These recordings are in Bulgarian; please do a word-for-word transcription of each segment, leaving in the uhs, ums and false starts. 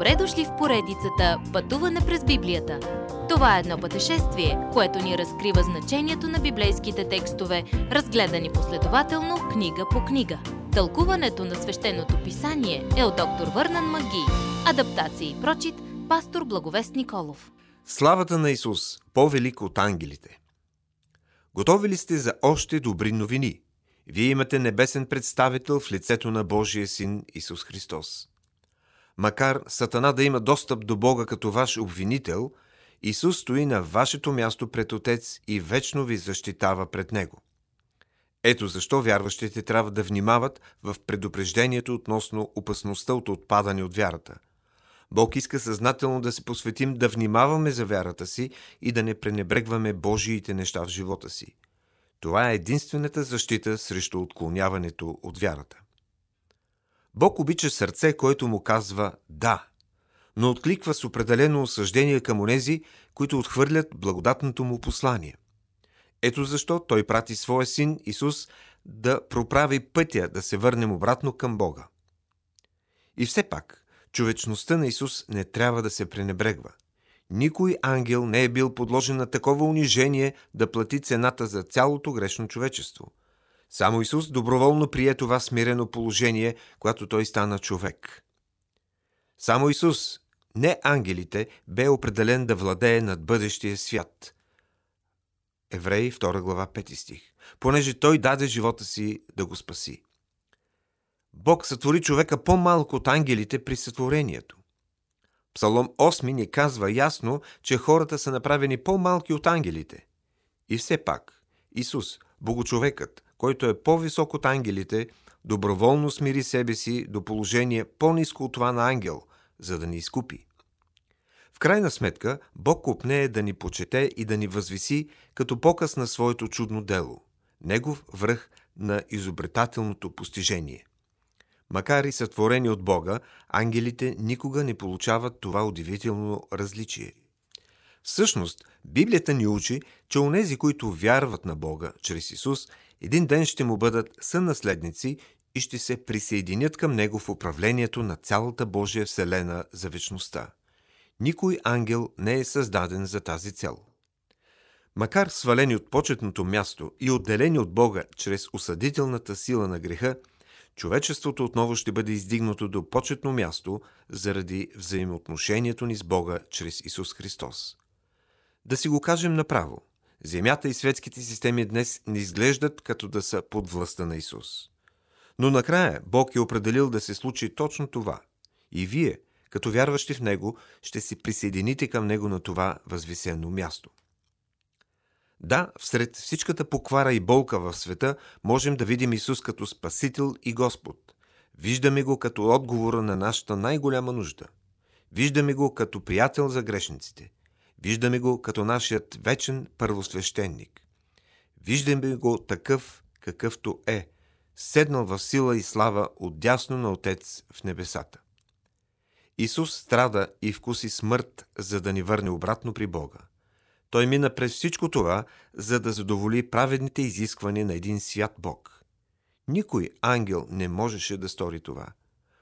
Добре дошли в поредицата Пътуване през Библията. Това е едно пътешествие, което ни разкрива значението на библейските текстове, разгледани последователно книга по книга. Тълкуването на свещеното писание е от доктор Върнан Маги. Адаптация и прочит, пастор Благовест Николов. Славата на Исус, по-велик от ангелите. Готови ли сте за още добри новини? Вие имате небесен представител в лицето на Божия Син Исус Христос. Макар Сатана да има достъп до Бога като ваш обвинител, Исус стои на вашето място пред Отец и вечно ви защитава пред Него. Ето защо вярващите трябва да внимават в предупреждението относно опасността от отпадане от вярата. Бог иска съзнателно да се посветим, да внимаваме за вярата си и да не пренебрегваме Божиите неща в живота си. Това е единствената защита срещу отклоняването от вярата. Бог обича сърце, което му казва «да», но откликва с определено осъждение към онези, които отхвърлят благодатното му послание. Ето защо Той прати Своя Син Исус да проправи пътя да се върнем обратно към Бога. И все пак, човечността на Исус не трябва да се пренебрегва. Никой ангел не е бил подложен на такова унижение да плати цената за цялото грешно човечество. Само Исус доброволно прие това смирено положение, когато Той стана човек. Само Исус, не ангелите, бе определен да владее над бъдещия свят. Евреи втора глава пети стих. Понеже Той даде живота си да го спаси. Бог сътвори човека по-малко от ангелите при сътворението. Псалом осем ни казва ясно, че хората са направени по-малки от ангелите. И все пак Исус, богочовекът, който е по-висок от ангелите, доброволно смири себе си до положение по-ниско от това на ангел, за да ни изкупи. В крайна сметка, Бог копнее да ни почете и да ни възвиси като показ на Своето чудно дело, Негов връх на изобретателното постижение. Макар и сътворени от Бога, ангелите никога не получават това удивително различие. Всъщност, Библията ни учи, че онези, които вярват на Бога чрез Исус, един ден ще му бъдат сънаследници и ще се присъединят към Него в управлението на цялата Божия вселена за вечността. Никой ангел не е създаден за тази цел. Макар свалени от почетното място и отделени от Бога чрез осъдителната сила на греха, човечеството отново ще бъде издигнато до почетно място заради взаимоотношението ни с Бога чрез Исус Христос. Да си го кажем направо. Земята и светските системи днес не изглеждат като да са под властта на Исус. Но накрая Бог е определил да се случи точно това. И вие, като вярващи в Него, ще се присъедините към Него на това възвисено място. Да, всред всичката поквара и болка в света можем да видим Исус като Спасител и Господ. Виждаме Го като отговора на нашата най-голяма нужда. Виждаме Го като приятел за грешниците. Виждаме Го като нашият вечен първосвещеник. Виждаме Го такъв, какъвто е, седнал в сила и слава отдясно на Отец в небесата. Исус страда и вкуси смърт, за да ни върне обратно при Бога. Той мина през всичко това, за да задоволи праведните изисквания на един свят Бог. Никой ангел не можеше да стори това.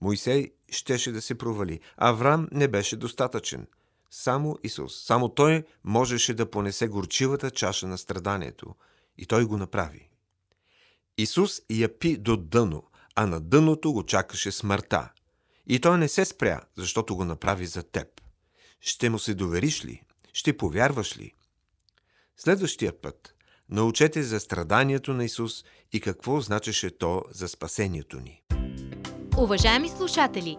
Моисей щеше да се провали. Авраам не беше достатъчен. Само Исус, само Той можеше да понесе горчивата чаша на страданието. И Той го направи. Исус я пи до дъно, а на дъното го чакаше смъртта. И Той не се спря, защото го направи за теб. Ще му се довериш ли? Ще повярваш ли? Следващия път научете за страданието на Исус и какво значеше то за спасението ни. Уважаеми слушатели,